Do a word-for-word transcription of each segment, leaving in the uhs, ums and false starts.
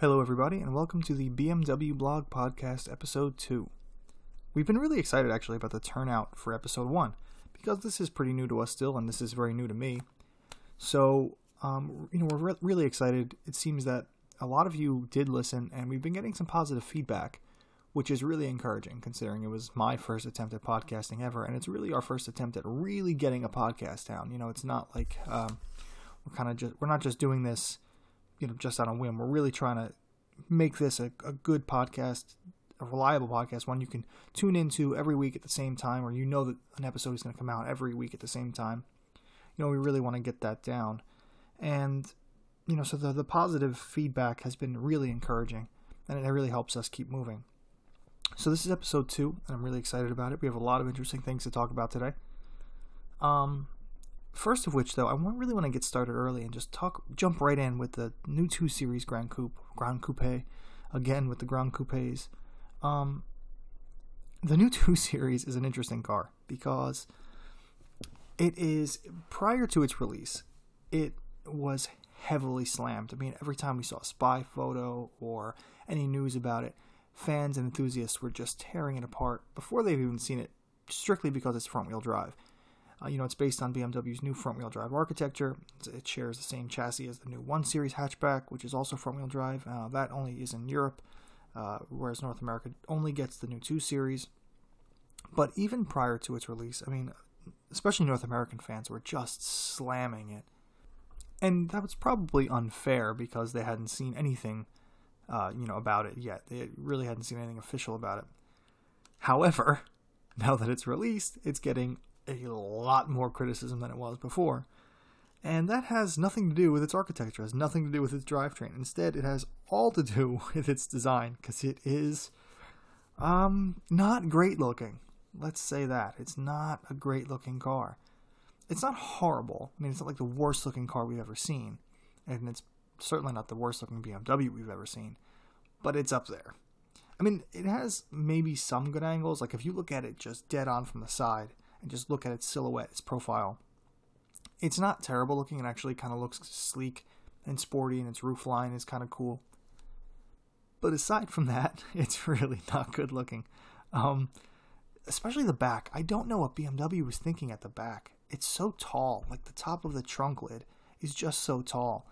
Hello everybody, and welcome to the B M W Blog Podcast Episode two. We've been really excited actually about the turnout for Episode one, because this is pretty new to us still, and this is very new to me. So, um, you know, we're re- really excited. It seems that a lot of you did listen, and we've been getting some positive feedback, which is really encouraging, considering it was my first attempt at podcasting ever, and it's really our first attempt at really getting a podcast down. You know, it's not like um, we're kind of just, we're not just doing this you know, just on a whim. We're really trying to make this a, a good podcast, a reliable podcast, one you can tune into every week at the same time, or you know that an episode is going to come out every week at the same time. You know, we really want to get that down. And, you know, so the, the positive feedback has been really encouraging, and it really helps us keep moving. So this is episode two, and I'm really excited about it. We have a lot of interesting things to talk about today. Um... First of which, though, I really want to get started early and just talk, jump right in with the new two Series Grand Coupe, Grand Coupe, again with the Grand Coupes. Um, the new two Series is an interesting car because it is, prior to its release, it was heavily slammed. I mean, every time we saw a spy photo or any news about it, fans and enthusiasts were just tearing it apart before they've even seen it, strictly because it's front-wheel drive. Uh, you know, it's based on B M W's new front-wheel drive architecture. It shares the same chassis as the new one series hatchback, which is also front-wheel drive. Uh, that only is in Europe, uh, whereas North America only gets the new two series. But even prior to its release, I mean, especially North American fans were just slamming it. And that was probably unfair because they hadn't seen anything, uh, you know, about it yet. They really hadn't seen anything official about it. However, now that it's released, it's getting a lot more criticism than it was before, and that has nothing to do with its architecture. It has nothing to do with its drivetrain. Instead, it has all to do with its design, because it is um not great looking. Let's say that it's not a great looking car. It's not horrible. I mean, it's not like the worst looking car we've ever seen, and it's certainly not the worst looking B M W we've ever seen, but it's up there. I mean, it has maybe some good angles. Like if you look at it just dead on from the side and just look at its silhouette, its profile, it's not terrible looking. It actually kind of looks sleek and sporty, and its roof line is kind of cool. But aside from that, it's really not good looking. Um, especially the back. I don't know what B M W was thinking at the back. It's so tall. Like the top of the trunk lid is just so tall.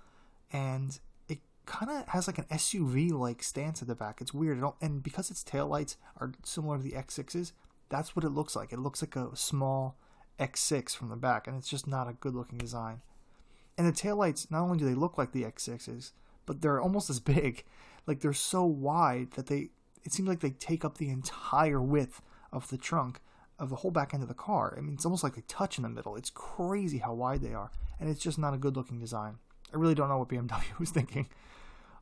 And it kind of has like an S U V-like stance at the back. It's weird. It don't, and because its taillights are similar to the X sixes, that's what it looks like. It looks like a small X six from the back, and it's just not a good-looking design. And the taillights, not only do they look like the X sixes, but they're almost as big. Like, they're so wide that they, it seems like they take up the entire width of the trunk, of the whole back end of the car. I mean, it's almost like they touch in the middle. It's crazy how wide they are, and it's just not a good-looking design. I really don't know what B M W was thinking.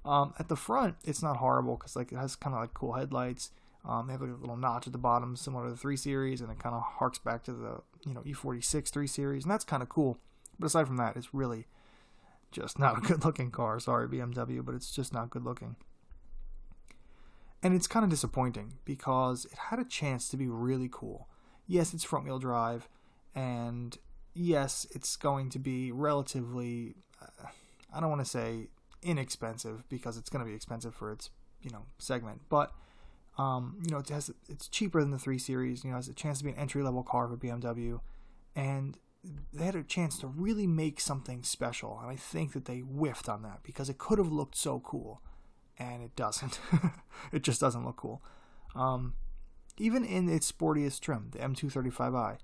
Um, at the front, it's not horrible, because like it has kind of like cool headlights. Um, they have like a little notch at the bottom, similar to the three series, and it kind of harks back to the, you know, E forty-six three series, and that's kind of cool. But aside from that, it's really just not a good-looking car. Sorry, B M W, but it's just not good-looking. And it's kind of disappointing, because it had a chance to be really cool. Yes, it's front-wheel drive, and yes, it's going to be relatively, uh, I don't want to say inexpensive, because it's going to be expensive for its, you know, segment, but Um, you know, it has, it's cheaper than the three series, you know, has a chance to be an entry-level car for B M W, and they had a chance to really make something special, and I think that they whiffed on that, because it could have looked so cool, and it doesn't. It just doesn't look cool. Um, even in its sportiest trim, the M two thirty-five i,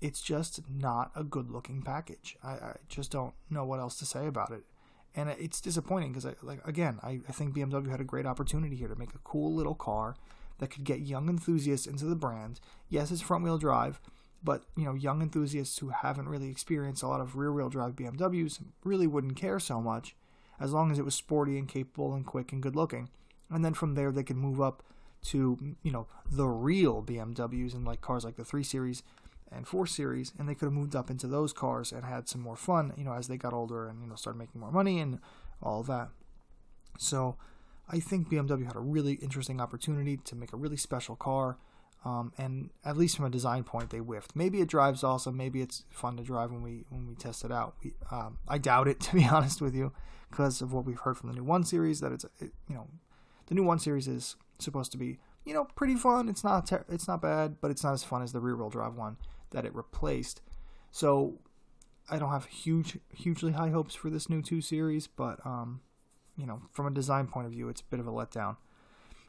it's just not a good-looking package. I, I just don't know what else to say about it. And it's disappointing because, I, like again, I, I think B M W had a great opportunity here to make a cool little car that could get young enthusiasts into the brand. Yes, it's front-wheel drive, but you know, young enthusiasts who haven't really experienced a lot of rear-wheel drive B M Ws really wouldn't care so much, as long as it was sporty and capable and quick and good-looking. And then from there, they could move up to, you know, the real B M Ws and like cars like the three series and four series, and they could have moved up into those cars and had some more fun, you know, as they got older and, you know, started making more money and all that. So I think B M W had a really interesting opportunity to make a really special car, Um, and at least from a design point, they whiffed. Maybe it drives awesome. Maybe it's fun to drive when we when we test it out. We, um, I doubt it, to be honest with you, because of what we've heard from the new one series. That it's it, you know, the new one series is supposed to be you know pretty fun. It's not ter- it's not bad, but it's not as fun as the rear-wheel drive one that it replaced. So I don't have huge hugely high hopes for this new two series, but um, you know, from a design point of view, it's a bit of a letdown.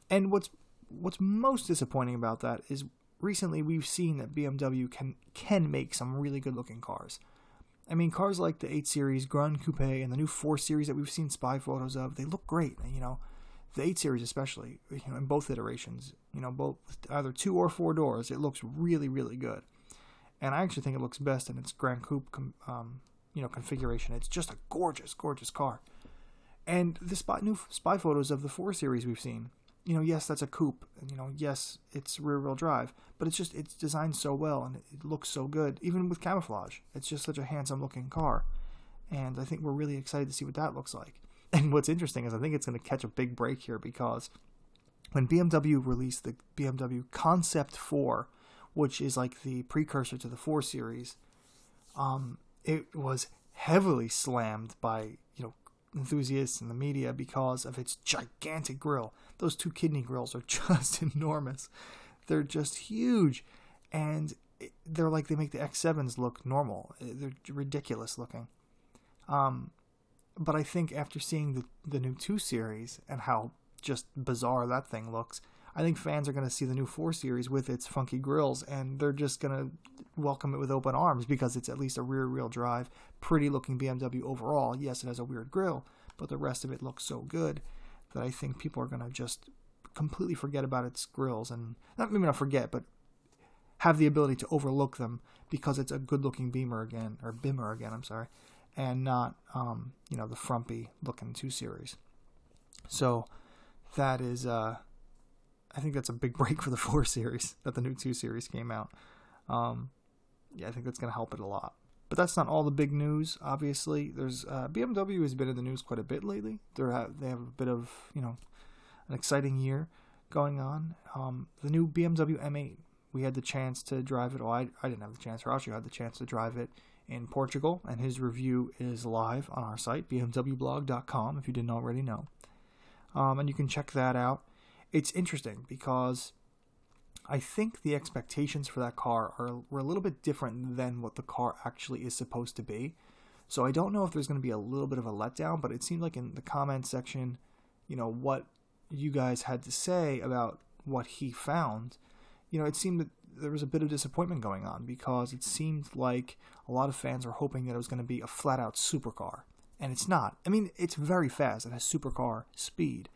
And what's What's most disappointing about that is recently we've seen that B M W can can make some really good-looking cars. I mean, cars like the eight series, Grand Coupe, and the new four series that we've seen spy photos of, they look great, you know. The eight series especially, you know, in both iterations, you know, both either two or four doors, it looks really, really good. And I actually think it looks best in its Grand Coupe, um, you know, configuration. It's just a gorgeous, gorgeous car. And the spy, new spy photos of the four series we've seen, you know, yes, that's a coupe, and, you know, yes, it's rear-wheel drive, but it's just, it's designed so well, and it looks so good, even with camouflage. It's just such a handsome-looking car, and I think we're really excited to see what that looks like. And what's interesting is I think it's going to catch a big break here, because when B M W released the B M W Concept four, which is like the precursor to the four series, um, it was heavily slammed by, you know, enthusiasts in the media because of its gigantic grill. Those two kidney grills are just enormous. They're just huge, and they're like, they make the X sevens look normal. They're ridiculous looking. Um, but I think after seeing the the new two series and how just bizarre that thing looks, I think fans are going to see the new four series with its funky grills, and they're just going to welcome it with open arms because it's at least a rear-wheel drive, pretty-looking B M W overall. Yes, it has a weird grill, but the rest of it looks so good that I think people are going to just completely forget about its grills, and not maybe not forget, but have the ability to overlook them because it's a good-looking Beamer again, or Bimmer again, I'm sorry, and not, um, you know, the frumpy-looking two series. So that is... Uh, I think that's a big break for the four series, that the new two series came out. Um, yeah, I think that's going to help it a lot. But that's not all the big news, obviously. There's uh, B M W has been in the news quite a bit lately. They're ha- they have a bit of, you know, an exciting year going on. Um, the new B M W M eight, we had the chance to drive it. Oh, I, I didn't have the chance. Horacio had the chance to drive it in Portugal, and his review is live on our site, b m w blog dot com, if you didn't already know. Um, and you can check that out. It's interesting because I think the expectations for that car are were a little bit different than what the car actually is supposed to be. So I don't know if there's going to be a little bit of a letdown, but it seemed like in the comment section, you know, what you guys had to say about what he found, you know, it seemed that there was a bit of disappointment going on because it seemed like a lot of fans were hoping that it was going to be a flat-out supercar. And it's not. I mean, it's very fast. It has supercar speed.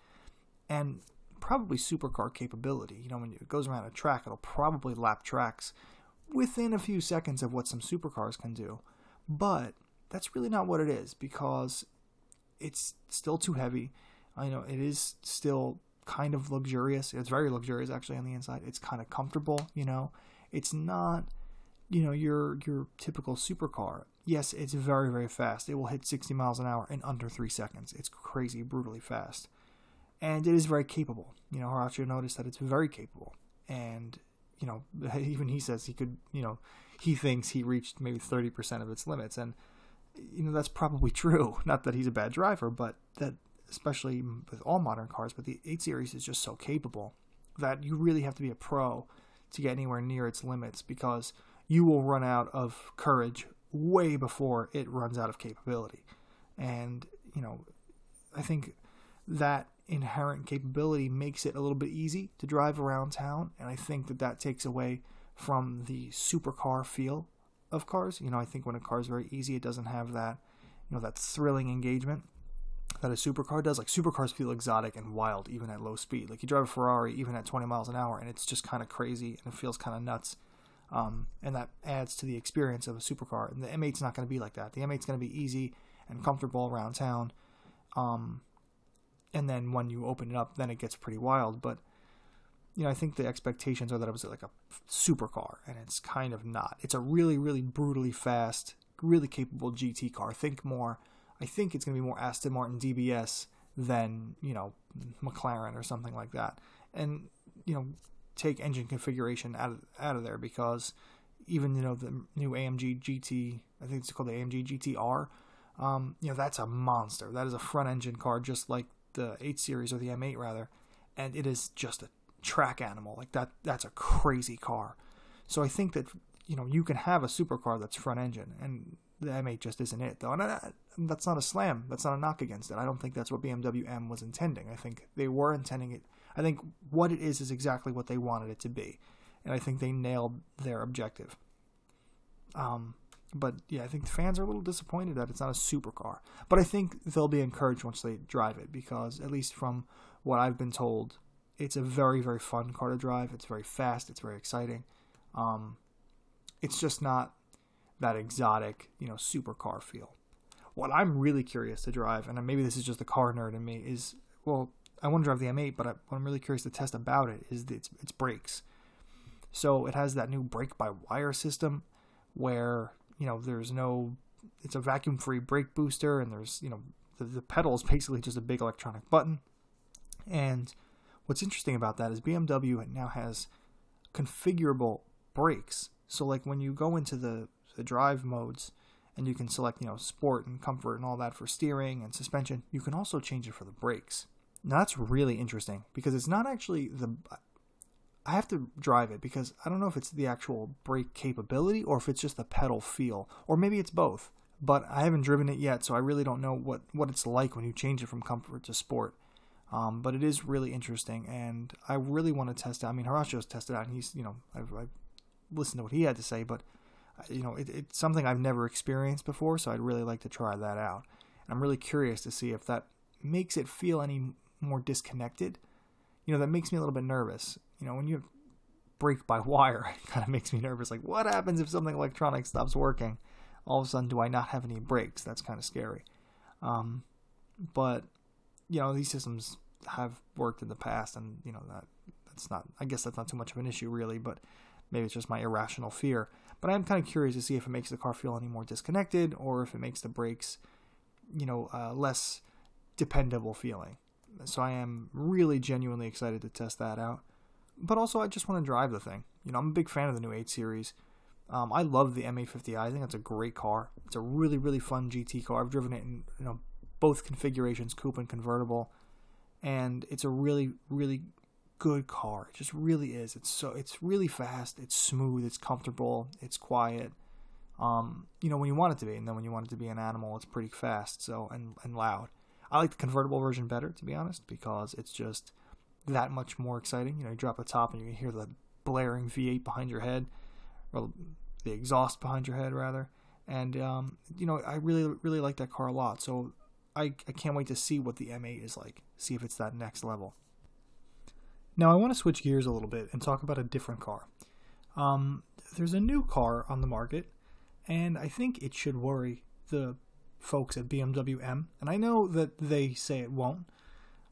And probably supercar capability. You know, when it goes around a track, it'll probably lap tracks within a few seconds of what some supercars can do. But that's really not what it is because it's still too heavy. I know it is still kind of luxurious. It's very luxurious actually on the inside. It's kind of comfortable, you know. It's not, you know, your your typical supercar. Yes, it's very, very fast. It will hit sixty miles an hour in under three seconds. It's crazy, brutally fast. And it is very capable. You know, Horacio noticed that it's very capable. And, you know, even he says he could, you know, he thinks he reached maybe thirty percent of its limits. And, you know, that's probably true. Not that he's a bad driver, but that, especially with all modern cars, but the eight series is just so capable that you really have to be a pro to get anywhere near its limits because you will run out of courage way before it runs out of capability. And, you know, I think that inherent capability makes it a little bit easy to drive around town, and I think that that takes away from the supercar feel of cars. You know, I think when a car is very easy, it doesn't have that, you know, that thrilling engagement that a supercar does. Like, supercars feel exotic and wild even at low speed. Like, you drive a Ferrari even at twenty miles an hour and it's just kind of crazy and it feels kind of nuts, um, and that adds to the experience of a supercar. And the M eight's not going to be like that. The M eight's going to be easy and comfortable around town, um and then when you open it up, then it gets pretty wild. But, you know, I think the expectations are that it was like a supercar, and it's kind of not. It's a really, really brutally fast, really capable G T car. Think more, I think it's going to be more Aston Martin D B S than, you know, McLaren or something like that. And, you know, take engine configuration out of out of there, because even, you know, the new A M G G T, I think it's called the A M G G T R, um, you know, that's a monster. That is a front engine car, just like the eight Series, or the M eight rather, and it is just a track animal. Like that, that's a crazy car. So I think that, you know, you can have a supercar that's front engine, and the M eight just isn't it, though. And I, that's not a slam. That's not a knock against it. I don't think that's what B M W M was intending. I think they were intending it. I think what it is is exactly what they wanted it to be, and I think they nailed their objective. Um, but yeah, I think the fans are a little disappointed that it's not a supercar. But I think they'll be encouraged once they drive it, because at least from what I've been told, it's a very, very fun car to drive. It's very fast. It's very exciting. Um, it's just not that exotic, you know, supercar feel. What I'm really curious to drive, and maybe this is just the car nerd in me, is, well, I want to drive the M eight, but I, what I'm really curious to test about it is its, its brakes. So it has that new brake-by-wire system where, you know, there's no, it's a vacuum-free brake booster, and there's, you know, the, the pedal is basically just a big electronic button. And what's interesting about that is B M W now has configurable brakes. So, like, when you go into the, the drive modes and you can select, you know, sport and comfort and all that for steering and suspension, you can also change it for the brakes. Now, that's really interesting, because it's not actually the... I have to drive it, because I don't know if it's the actual brake capability or if it's just the pedal feel, or maybe it's both, but I haven't driven it yet. So I really don't know what, what it's like when you change it from comfort to sport. Um, but it is really interesting, and I really want to test it. I mean, Horaccio's tested out, and he's, you know, I've, I've listened to what he had to say, but you know, it, it's something I've never experienced before. So I'd really like to try that out. And I'm really curious to see if that makes it feel any more disconnected. You know, that makes me a little bit nervous. You know, when you brake by wire, it kind of makes me nervous. Like, what happens if something electronic stops working? All of a sudden, do I not have any brakes? That's kind of scary. Um, but, you know, these systems have worked in the past, and, you know, that that's not, I guess that's not too much of an issue, really, but maybe it's just my irrational fear. But I'm kind of curious to see if it makes the car feel any more disconnected, or if it makes the brakes, you know, uh, less dependable feeling. So I am really genuinely excited to test that out. But also, I just want to drive the thing. You know, I'm a big fan of the new eight Series. Um, I love the M eight fifty i. I think that's a great car. It's a really, really fun G T car. I've driven it in, you know, both configurations, coupe and convertible. And it's a really, really good car. It just really is. It's so, it's really fast. It's smooth. It's comfortable. It's quiet. Um, you know, when you want it to be. And then when you want it to be an animal, it's pretty fast. So, and, and loud. I like the convertible version better, to be honest, because it's just that much more exciting. You know, you drop the top and you can hear the blaring V eight behind your head, or the exhaust behind your head rather. And um, you know, I really, really like that car a lot. So I, I can't wait to see what the M eight is like, see if it's that next level. Now I want to switch gears a little bit and talk about a different car. Um, there's a new car on the market, and I think it should worry the folks at B M W M. And I know that they say it won't,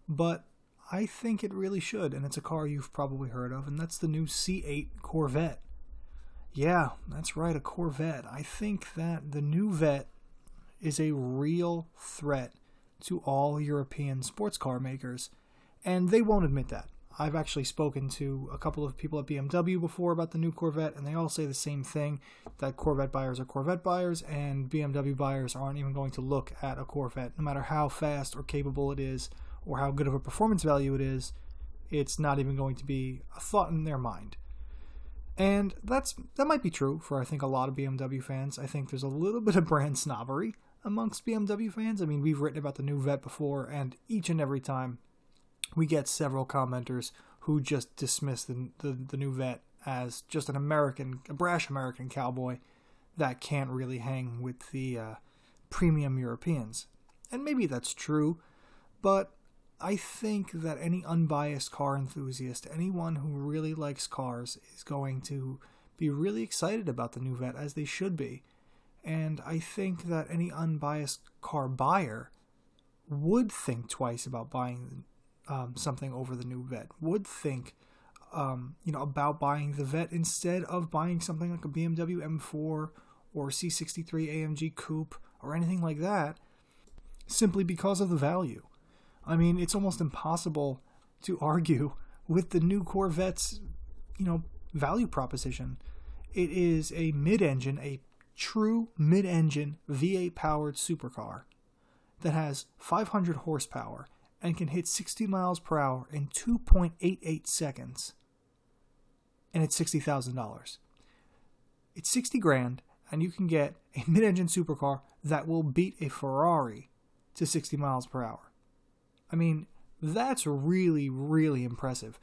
but I think it really should, and it's a car you've probably heard of, and that's the new C eight Corvette. Yeah, that's right, a Corvette. I think that the new Vette is a real threat to all European sports car makers, and they won't admit that. I've actually spoken to a couple of people at B M W before about the new Corvette, and they all say the same thing, that Corvette buyers are Corvette buyers, and B M W buyers aren't even going to look at a Corvette, no matter how fast or capable it is, or how good of a performance value it is. It's not even going to be a thought in their mind. And that's that might be true for, I think, a lot of B M W fans. I think there's a little bit of brand snobbery amongst B M W fans. I mean, we've written about the new Vette before, and each and every time we get several commenters who just dismiss the, the, the new Vette as just an American, a brash American cowboy that can't really hang with the uh, premium Europeans. And maybe that's true, but I think that any unbiased car enthusiast, anyone who really likes cars, is going to be really excited about the new Vette, as they should be. And I think that any unbiased car buyer would think twice about buying um, something over the new Vette, would think um, you know, about buying the Vette instead of buying something like a B M W M four or C sixty-three A M G Coupe or anything like that, simply because of the value. I mean, it's almost impossible to argue with the new Corvette's you know, value proposition. It is a mid-engine, a true mid-engine V eight-powered supercar that has five hundred horsepower and can hit sixty miles per hour in two point eight eight seconds. And it's sixty thousand dollars. It's sixty grand, and you can get a mid-engine supercar that will beat a Ferrari to sixty miles per hour. I mean, that's really, really impressive.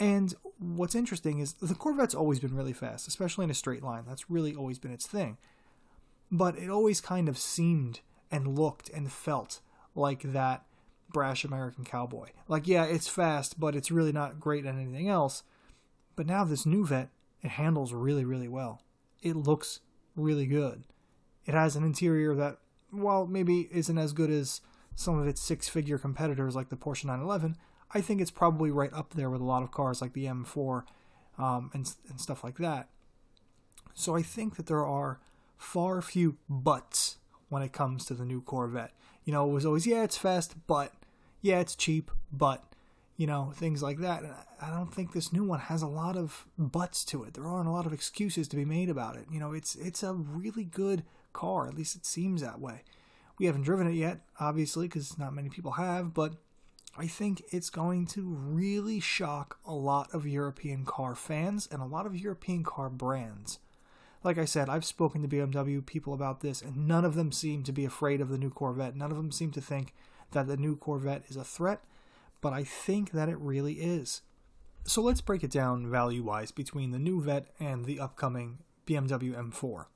And what's interesting is the Corvette's always been really fast, especially in a straight line. That's really always been its thing. But it always kind of seemed and looked and felt like that brash American cowboy. Like, yeah, it's fast, but it's really not great at anything else. But now this new Vette, it handles really, really well. It looks really good. It has an interior that, while maybe isn't as good as some of its six-figure competitors like the Porsche nine eleven, I think it's probably right up there with a lot of cars like the M four um, and, and stuff like that. So I think that there are far few buts when it comes to the new Corvette. You know, it was always, yeah, it's fast, but, yeah, it's cheap, but, you know, things like that. And I don't think this new one has a lot of buts to it. There aren't a lot of excuses to be made about it. You know, it's it's a really good car. At least it seems that way. We haven't driven it yet, obviously, because not many people have, but I think it's going to really shock a lot of European car fans and a lot of European car brands. Like I said, I've spoken to B M W people about this, and none of them seem to be afraid of the new Corvette. None of them seem to think that the new Corvette is a threat, but I think that it really is. So let's break it down value-wise between the new Vette and the upcoming B M W M four.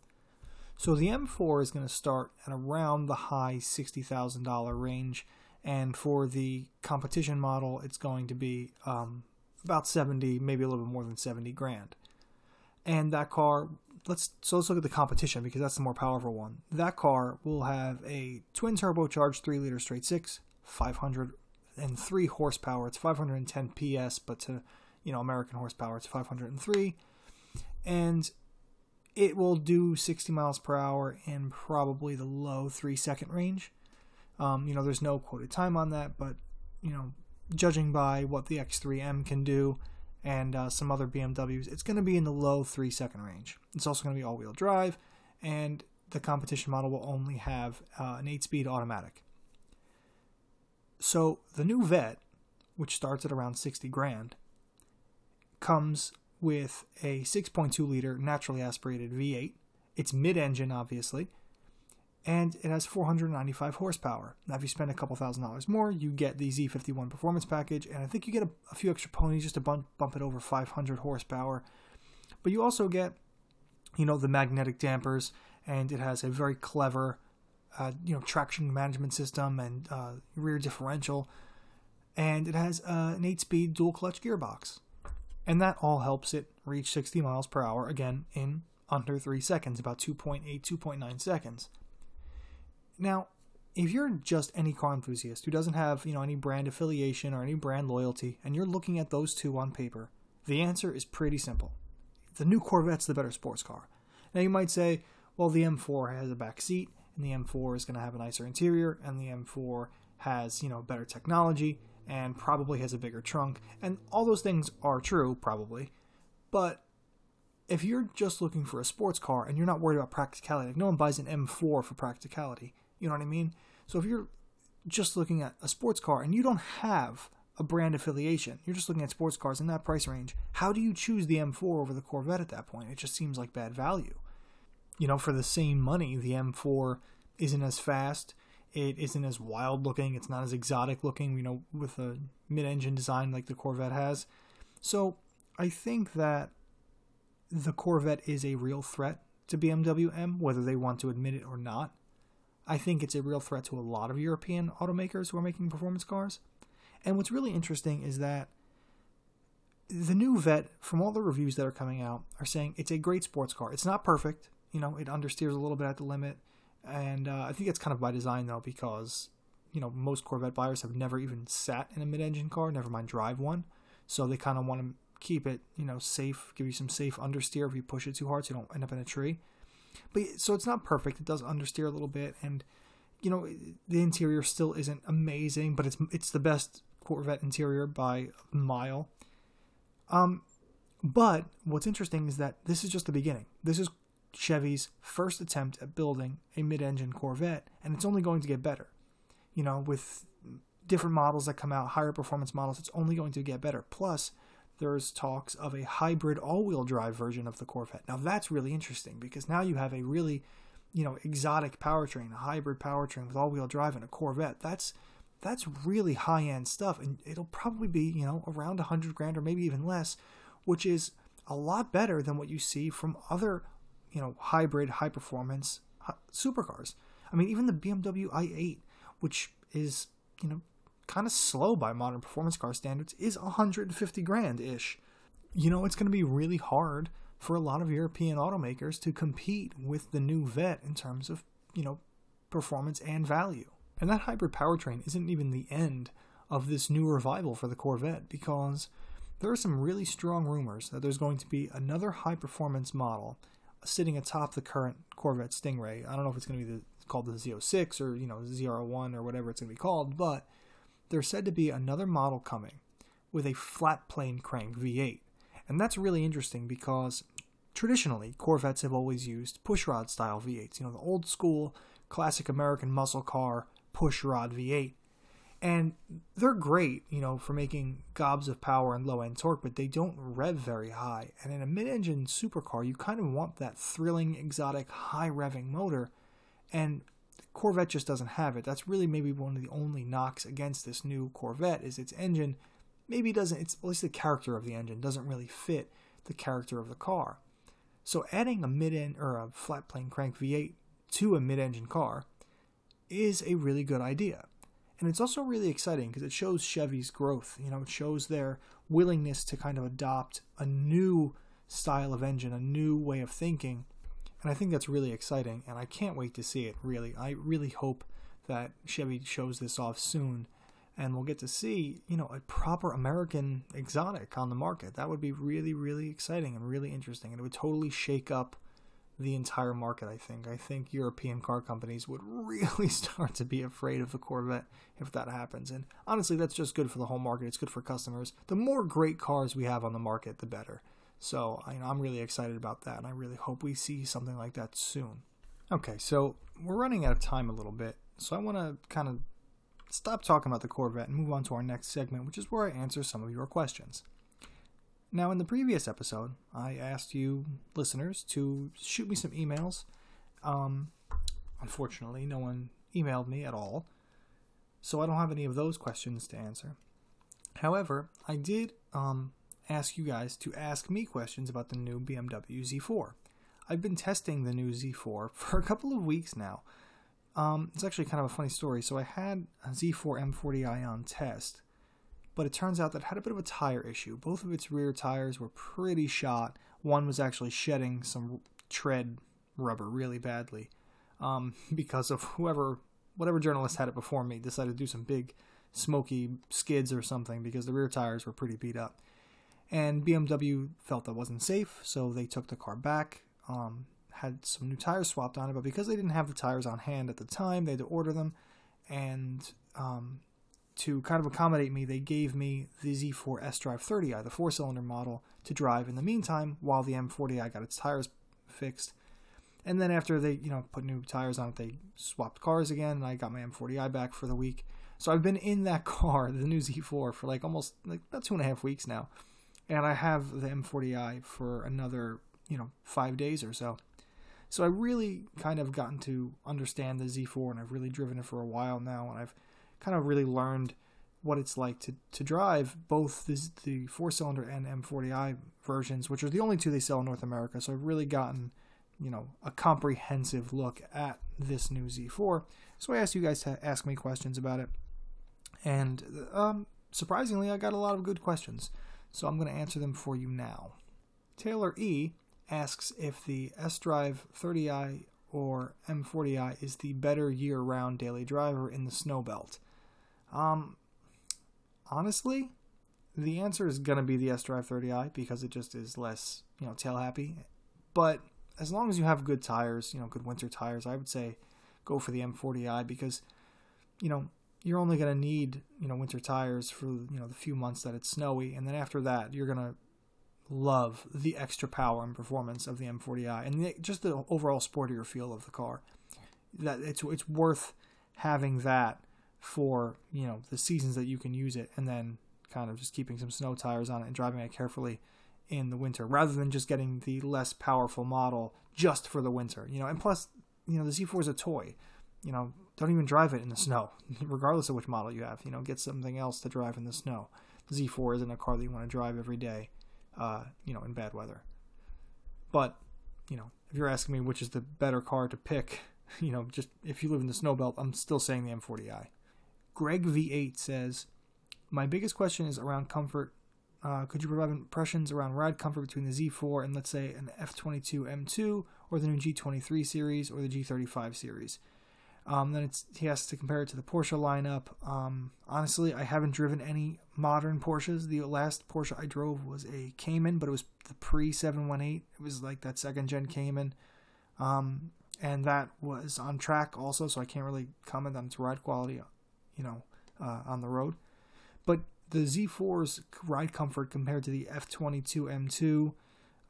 So the M four is going to start at around the high sixty thousand dollars range, and for the competition model, it's going to be um, about seventy, maybe a little bit more than seventy grand. And that car, let's so let's look at the competition because that's the more powerful one. That car will have a twin turbocharged three liter straight six, five hundred three horsepower. It's five hundred ten P S, but to, you know, American horsepower, it's five hundred three, and it will do sixty miles per hour in probably the low three second range. Um, you know, there's no quoted time on that, but, you know, judging by what the X three M can do and uh, some other B M Ws, it's going to be in the low three second range. It's also going to be all wheel drive, and the competition model will only have uh, an eight speed automatic. So the new Vette, which starts at around sixty grand, comes with a six point two liter naturally aspirated V eight. It's mid-engine, obviously, and it has four hundred ninety-five horsepower. Now, if you spend a couple thousand dollars more, you get the Z fifty-one performance package, and I think you get a, a few extra ponies just to bump, bump it over five hundred horsepower. But you also get, you know, the magnetic dampers, and it has a very clever, uh, you know, traction management system and uh, rear differential, and it has uh, an eight-speed dual-clutch gearbox. And that all helps it reach sixty miles per hour, again, in under three seconds, about two point eight, two point nine seconds. Now, if you're just any car enthusiast who doesn't have, you know, any brand affiliation or any brand loyalty, and you're looking at those two on paper, the answer is pretty simple. The new Corvette's the better sports car. Now, you might say, well, the M four has a back seat, and the M four is going to have a nicer interior, and the M four has, you know, better technology, and probably has a bigger trunk, and all those things are true, probably, but if you're just looking for a sports car and you're not worried about practicality, like no one buys an M four for practicality, you know what I mean? So if you're just looking at a sports car and you don't have a brand affiliation, you're just looking at sports cars in that price range, how do you choose the M four over the Corvette at that point? It just seems like bad value. You know, for the same money, the M four isn't as fast, it isn't as wild looking. It's not as exotic looking, you know, with a mid-engine design like the Corvette has. So I think that the Corvette is a real threat to B M W M, whether they want to admit it or not. I think it's a real threat to a lot of European automakers who are making performance cars. And what's really interesting is that the new Vette, from all the reviews that are coming out, are saying it's a great sports car. It's not perfect. You know, it understeers a little bit at the limit. And uh, I think that's kind of by design, though, because, you know, most Corvette buyers have never even sat in a mid-engine car, never mind drive one. So they kind of want to keep it, you know, safe, give you some safe understeer if you push it too hard so you don't end up in a tree. But so it's not perfect. It does understeer a little bit. And, you know, the interior still isn't amazing, but it's it's the best Corvette interior by a mile. Um, But what's interesting is that this is just the beginning. This is Chevy's first attempt at building a mid-engine Corvette, and it's only going to get better. You know, with different models that come out, higher performance models, it's only going to get better. Plus, there's talks of a hybrid all-wheel drive version of the Corvette. Now, that's really interesting because now you have a really, you know, exotic powertrain, a hybrid powertrain with all-wheel drive and a Corvette. That's that's really high-end stuff, and it'll probably be, you know, around one hundred grand or maybe even less, which is a lot better than what you see from other, you know, hybrid, high-performance supercars. I mean, even the B M W i eight, which is, you know, kind of slow by modern performance car standards, is one hundred fifty grand-ish. You know, it's going to be really hard for a lot of European automakers to compete with the new Vette in terms of, you know, performance and value. And that hybrid powertrain isn't even the end of this new revival for the Corvette, because there are some really strong rumors that there's going to be another high-performance model sitting atop the current Corvette Stingray. I don't know if it's going to be the, called the Z oh six or, you know, Z R one or whatever it's going to be called, but there's said to be another model coming with a flat plane crank V eight. And that's really interesting because traditionally Corvettes have always used pushrod style V eights, you know, the old school classic American muscle car pushrod V eight. And they're great, you know, for making gobs of power and low end torque, but they don't rev very high. And in a mid-engine supercar, you kind of want that thrilling, exotic, high revving motor. And Corvette just doesn't have it. That's really maybe one of the only knocks against this new Corvette is its engine. Maybe doesn't, it's at least the character of the engine doesn't really fit the character of the car. So adding a mid-end or a flat plane crank V eight to a mid-engine car is a really good idea. And it's also really exciting because it shows Chevy's growth. You know, it shows their willingness to kind of adopt a new style of engine, a new way of thinking. And I think that's really exciting, and I can't wait to see it, really. I really hope that Chevy shows this off soon, and we'll get to see, you know, a proper American exotic on the market. That would be really, really exciting and really interesting, and it would totally shake up the entire market, I think. I think European car companies would really start to be afraid of the Corvette if that happens. And honestly, that's just good for the whole market. It's good for customers. The more great cars we have on the market, the better. So, you know, I'm really excited about that, and I really hope we see something like that soon. Okay, so we're running out of time a little bit, so I want to kind of stop talking about the Corvette and move on to our next segment, which is where I answer some of your questions. Now, in the previous episode, I asked you listeners to shoot me some emails. Um, unfortunately, no one emailed me at all, so I don't have any of those questions to answer. However, I did... Um, ask you guys to ask me questions about the new B M W Z four. I've been testing the new Z four for a couple of weeks now. Um, it's actually kind of a funny story. So I had a Z four M forty i on test, but it turns out that it had a bit of a tire issue. Both of its rear tires were pretty shot. One was actually shedding some tread rubber really badly um, because of whoever, whatever journalist had it before me decided to do some big smoky skids or something because the rear tires were pretty beat up. And B M W felt that wasn't safe, so they took the car back, um, had some new tires swapped on it, but because they didn't have the tires on hand at the time, they had to order them, and um, to kind of accommodate me, they gave me the Z four S-Drive thirty i, the four-cylinder model, to drive in the meantime, while the M forty i got its tires fixed. And then after they, you know, put new tires on it, they swapped cars again, and I got my M forty i back for the week. So I've been in that car, the new Z four, for like almost, like about two and a half weeks now. And I have the M forty i for another, you know, five days or so. So I really kind of gotten to understand the Z four, and I've really driven it for a while now, and I've kind of really learned what it's like to, to drive both the, the four-cylinder and M forty i versions, which are the only two they sell in North America. So I've really gotten, you know, a comprehensive look at this new Z four. So I asked you guys to ask me questions about it. And um, surprisingly, I got a lot of good questions. So I'm going to answer them for you now. Taylor E. asks if the S-Drive thirty i or M forty i is the better year-round daily driver in the snow belt. Um, honestly, the answer is going to be the S-Drive thirty i because it just is less, you know, tail-happy. But as long as you have good tires, you know, good winter tires, I would say go for the M forty i because, you know, you're only going to need, you know, winter tires for, you know, the few months that it's snowy. And then after that, you're going to love the extra power and performance of the M forty i and the, just the overall sportier feel of the car. That it's it's worth having that for, you know, the seasons that you can use it, and then kind of just keeping some snow tires on it and driving it carefully in the winter, rather than just getting the less powerful model just for the winter, you know. And plus, you know, the Z four is a toy. You know, don't even drive it in the snow, regardless of which model you have. You know, get something else to drive in the snow. The Z four isn't a car that you want to drive every day, uh, you know, in bad weather. But, you know, if you're asking me which is the better car to pick, you know, just if you live in the snow belt, I'm still saying the M forty i. Greg V eight says, my biggest question is around comfort. Uh, could you provide impressions around ride comfort between the Z four and, let's say, an F twenty-two M two or the new G twenty-three series or the G thirty-five series? Um, then it's, he has to compare it to the Porsche lineup. Um, honestly, I haven't driven any modern Porsches. The last Porsche I drove was a Cayman, but it was the pre seven eighteen. It was like that second-gen Cayman. Um, and that was on track also, so I can't really comment on its ride quality, you know, uh, on the road. But the Z four's ride comfort compared to the F twenty-two M two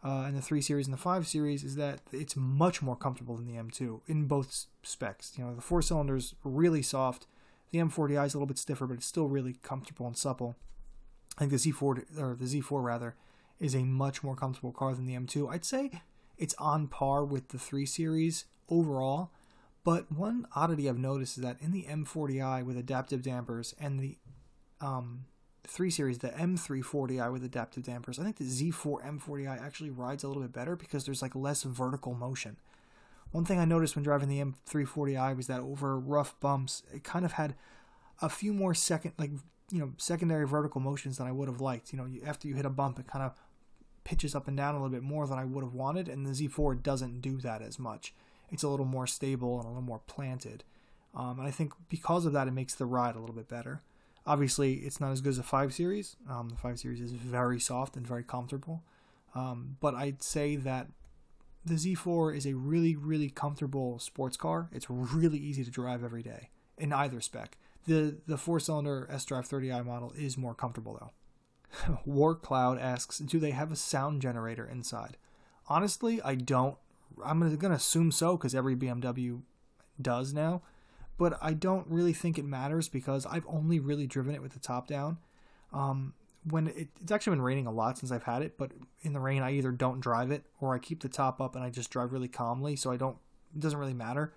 uh, and the three series and the five series is that it's much more comfortable than the M two in both specs. You know, the four cylinders are really soft. The M forty i is a little bit stiffer, but it's still really comfortable and supple. I think the Z four, or the Z four rather, is a much more comfortable car than the M two. I'd say it's on par with the three series overall. But one oddity I've noticed is that in the M forty i with adaptive dampers and the um three series, the M three forty i with adaptive dampers, I think the Z four M forty i actually rides a little bit better because there's like less vertical motion. One thing I noticed when driving the M three forty i was that over rough bumps, it kind of had a few more second, like, you know, secondary vertical motions than I would have liked. You know, you, after you hit a bump, it kind of pitches up and down a little bit more than I would have wanted, and the Z four doesn't do that as much. It's a little more stable and a little more planted. Um, and I think because of that, it makes the ride a little bit better. Obviously, it's not as good as the five series. Um, the five series is very soft and very comfortable. Um, but I'd say that the Z four is a really, really comfortable sports car. It's really easy to drive every day in either spec. The the four-cylinder S-Drive thirty i model is more comfortable, though. War Cloud asks, do they have a sound generator inside? Honestly, I don't. I'm going to assume so because every B M W does now. But I don't really think it matters because I've only really driven it with the top down. Um, when it, it's actually been raining a lot since I've had it, but in the rain I either don't drive it or I keep the top up and I just drive really calmly, so I don't. It doesn't really matter.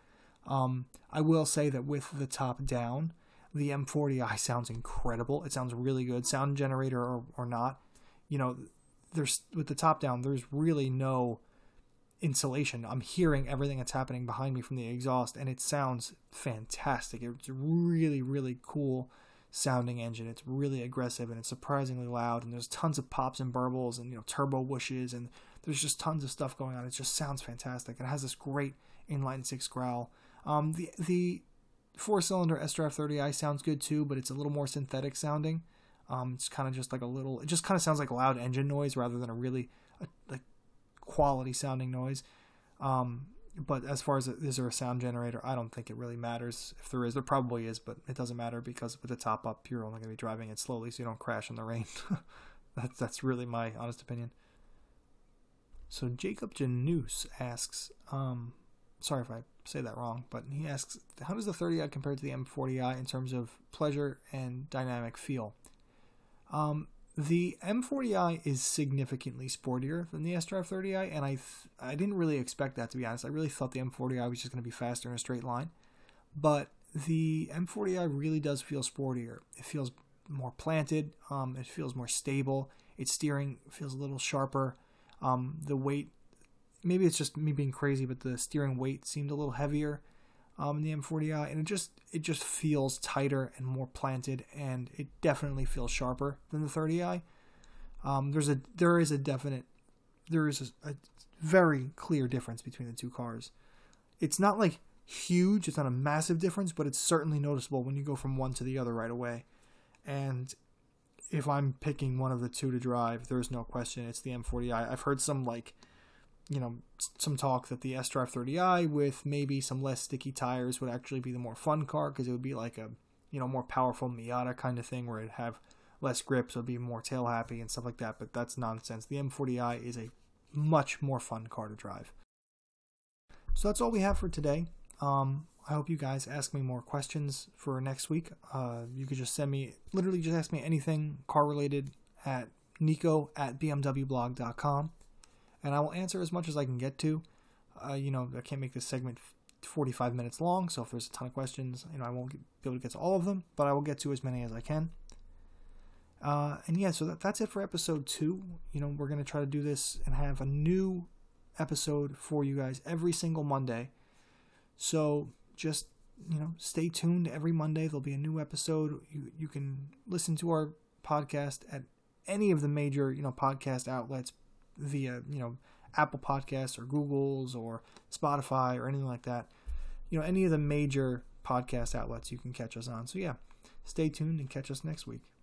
Um, I will say that with the top down, the M forty i sounds incredible. It sounds really good, sound generator or, or not. You know, there's with the top down, there's really no insulation. I'm hearing everything that's happening behind me from the exhaust, and it sounds fantastic. It's a really, really cool sounding engine. It's really aggressive, and it's surprisingly loud, and there's tons of pops and burbles and, you know, turbo whooshes, and there's just tons of stuff going on. It just sounds fantastic. It has this great inline six growl. Um, the the four-cylinder S-Drive thirty i sounds good too, but it's a little more synthetic sounding. Um, it's kind of just like a little, it just kind of sounds like loud engine noise rather than a really, a, like, quality sounding noise. Um, but as far as a, is there a sound generator, I don't think it really matters. If there is, there probably is, but it doesn't matter because with the top up, you're only going to be driving it slowly so you don't crash in the rain. that's that's really my honest opinion. So Jacob Janus asks, um, sorry if I say that wrong, but he asks, how does the thirty i compare to the M forty i in terms of pleasure and dynamic feel? Um, The M forty i is significantly sportier than the S-Drive thirty i, and I th- I didn't really expect that, to be honest. I really thought the M forty i was just going to be faster in a straight line, but the M forty i really does feel sportier. It feels more planted. Um, it feels more stable. Its steering feels a little sharper. Um, the weight, maybe it's just me being crazy, but the steering weight seemed a little heavier um, in the M forty i, and it just it just feels tighter and more planted, and it definitely feels sharper than the thirty i. Um, there's a there is a definite, there is a, a very clear difference between the two cars. It's not like huge, it's not a massive difference, but it's certainly noticeable when you go from one to the other right away. And if I'm picking one of the two to drive, there's no question it's the M forty i. I've heard some like, you know, some talk that the S-Drive thirty i with maybe some less sticky tires would actually be the more fun car because it would be like a, you know, more powerful Miata kind of thing where it'd have less grip, so it'd be more tail happy and stuff like that, but that's nonsense. The M forty i is a much more fun car to drive. So that's all we have for today. Um, I hope you guys ask me more questions for next week. Uh, you could just send me, literally just ask me anything car related at nico at b m w blog dot com, and I will answer as much as I can get to. Uh, you know, I can't make this segment forty-five minutes long, so if there's a ton of questions, you know, I won't be able to get to all of them, but I will get to as many as I can. Uh, and yeah, so that, that's it for episode two. You know, we're going to try to do this and have a new episode for you guys every single Monday. So just, you know, stay tuned. Every Monday there'll be a new episode. You you can listen to our podcast at any of the major, you know, podcast outlets via, you know, Apple Podcasts or Google's or Spotify or anything like that. You know, any of the major podcast outlets you can catch us on. So yeah, stay tuned and catch us next week.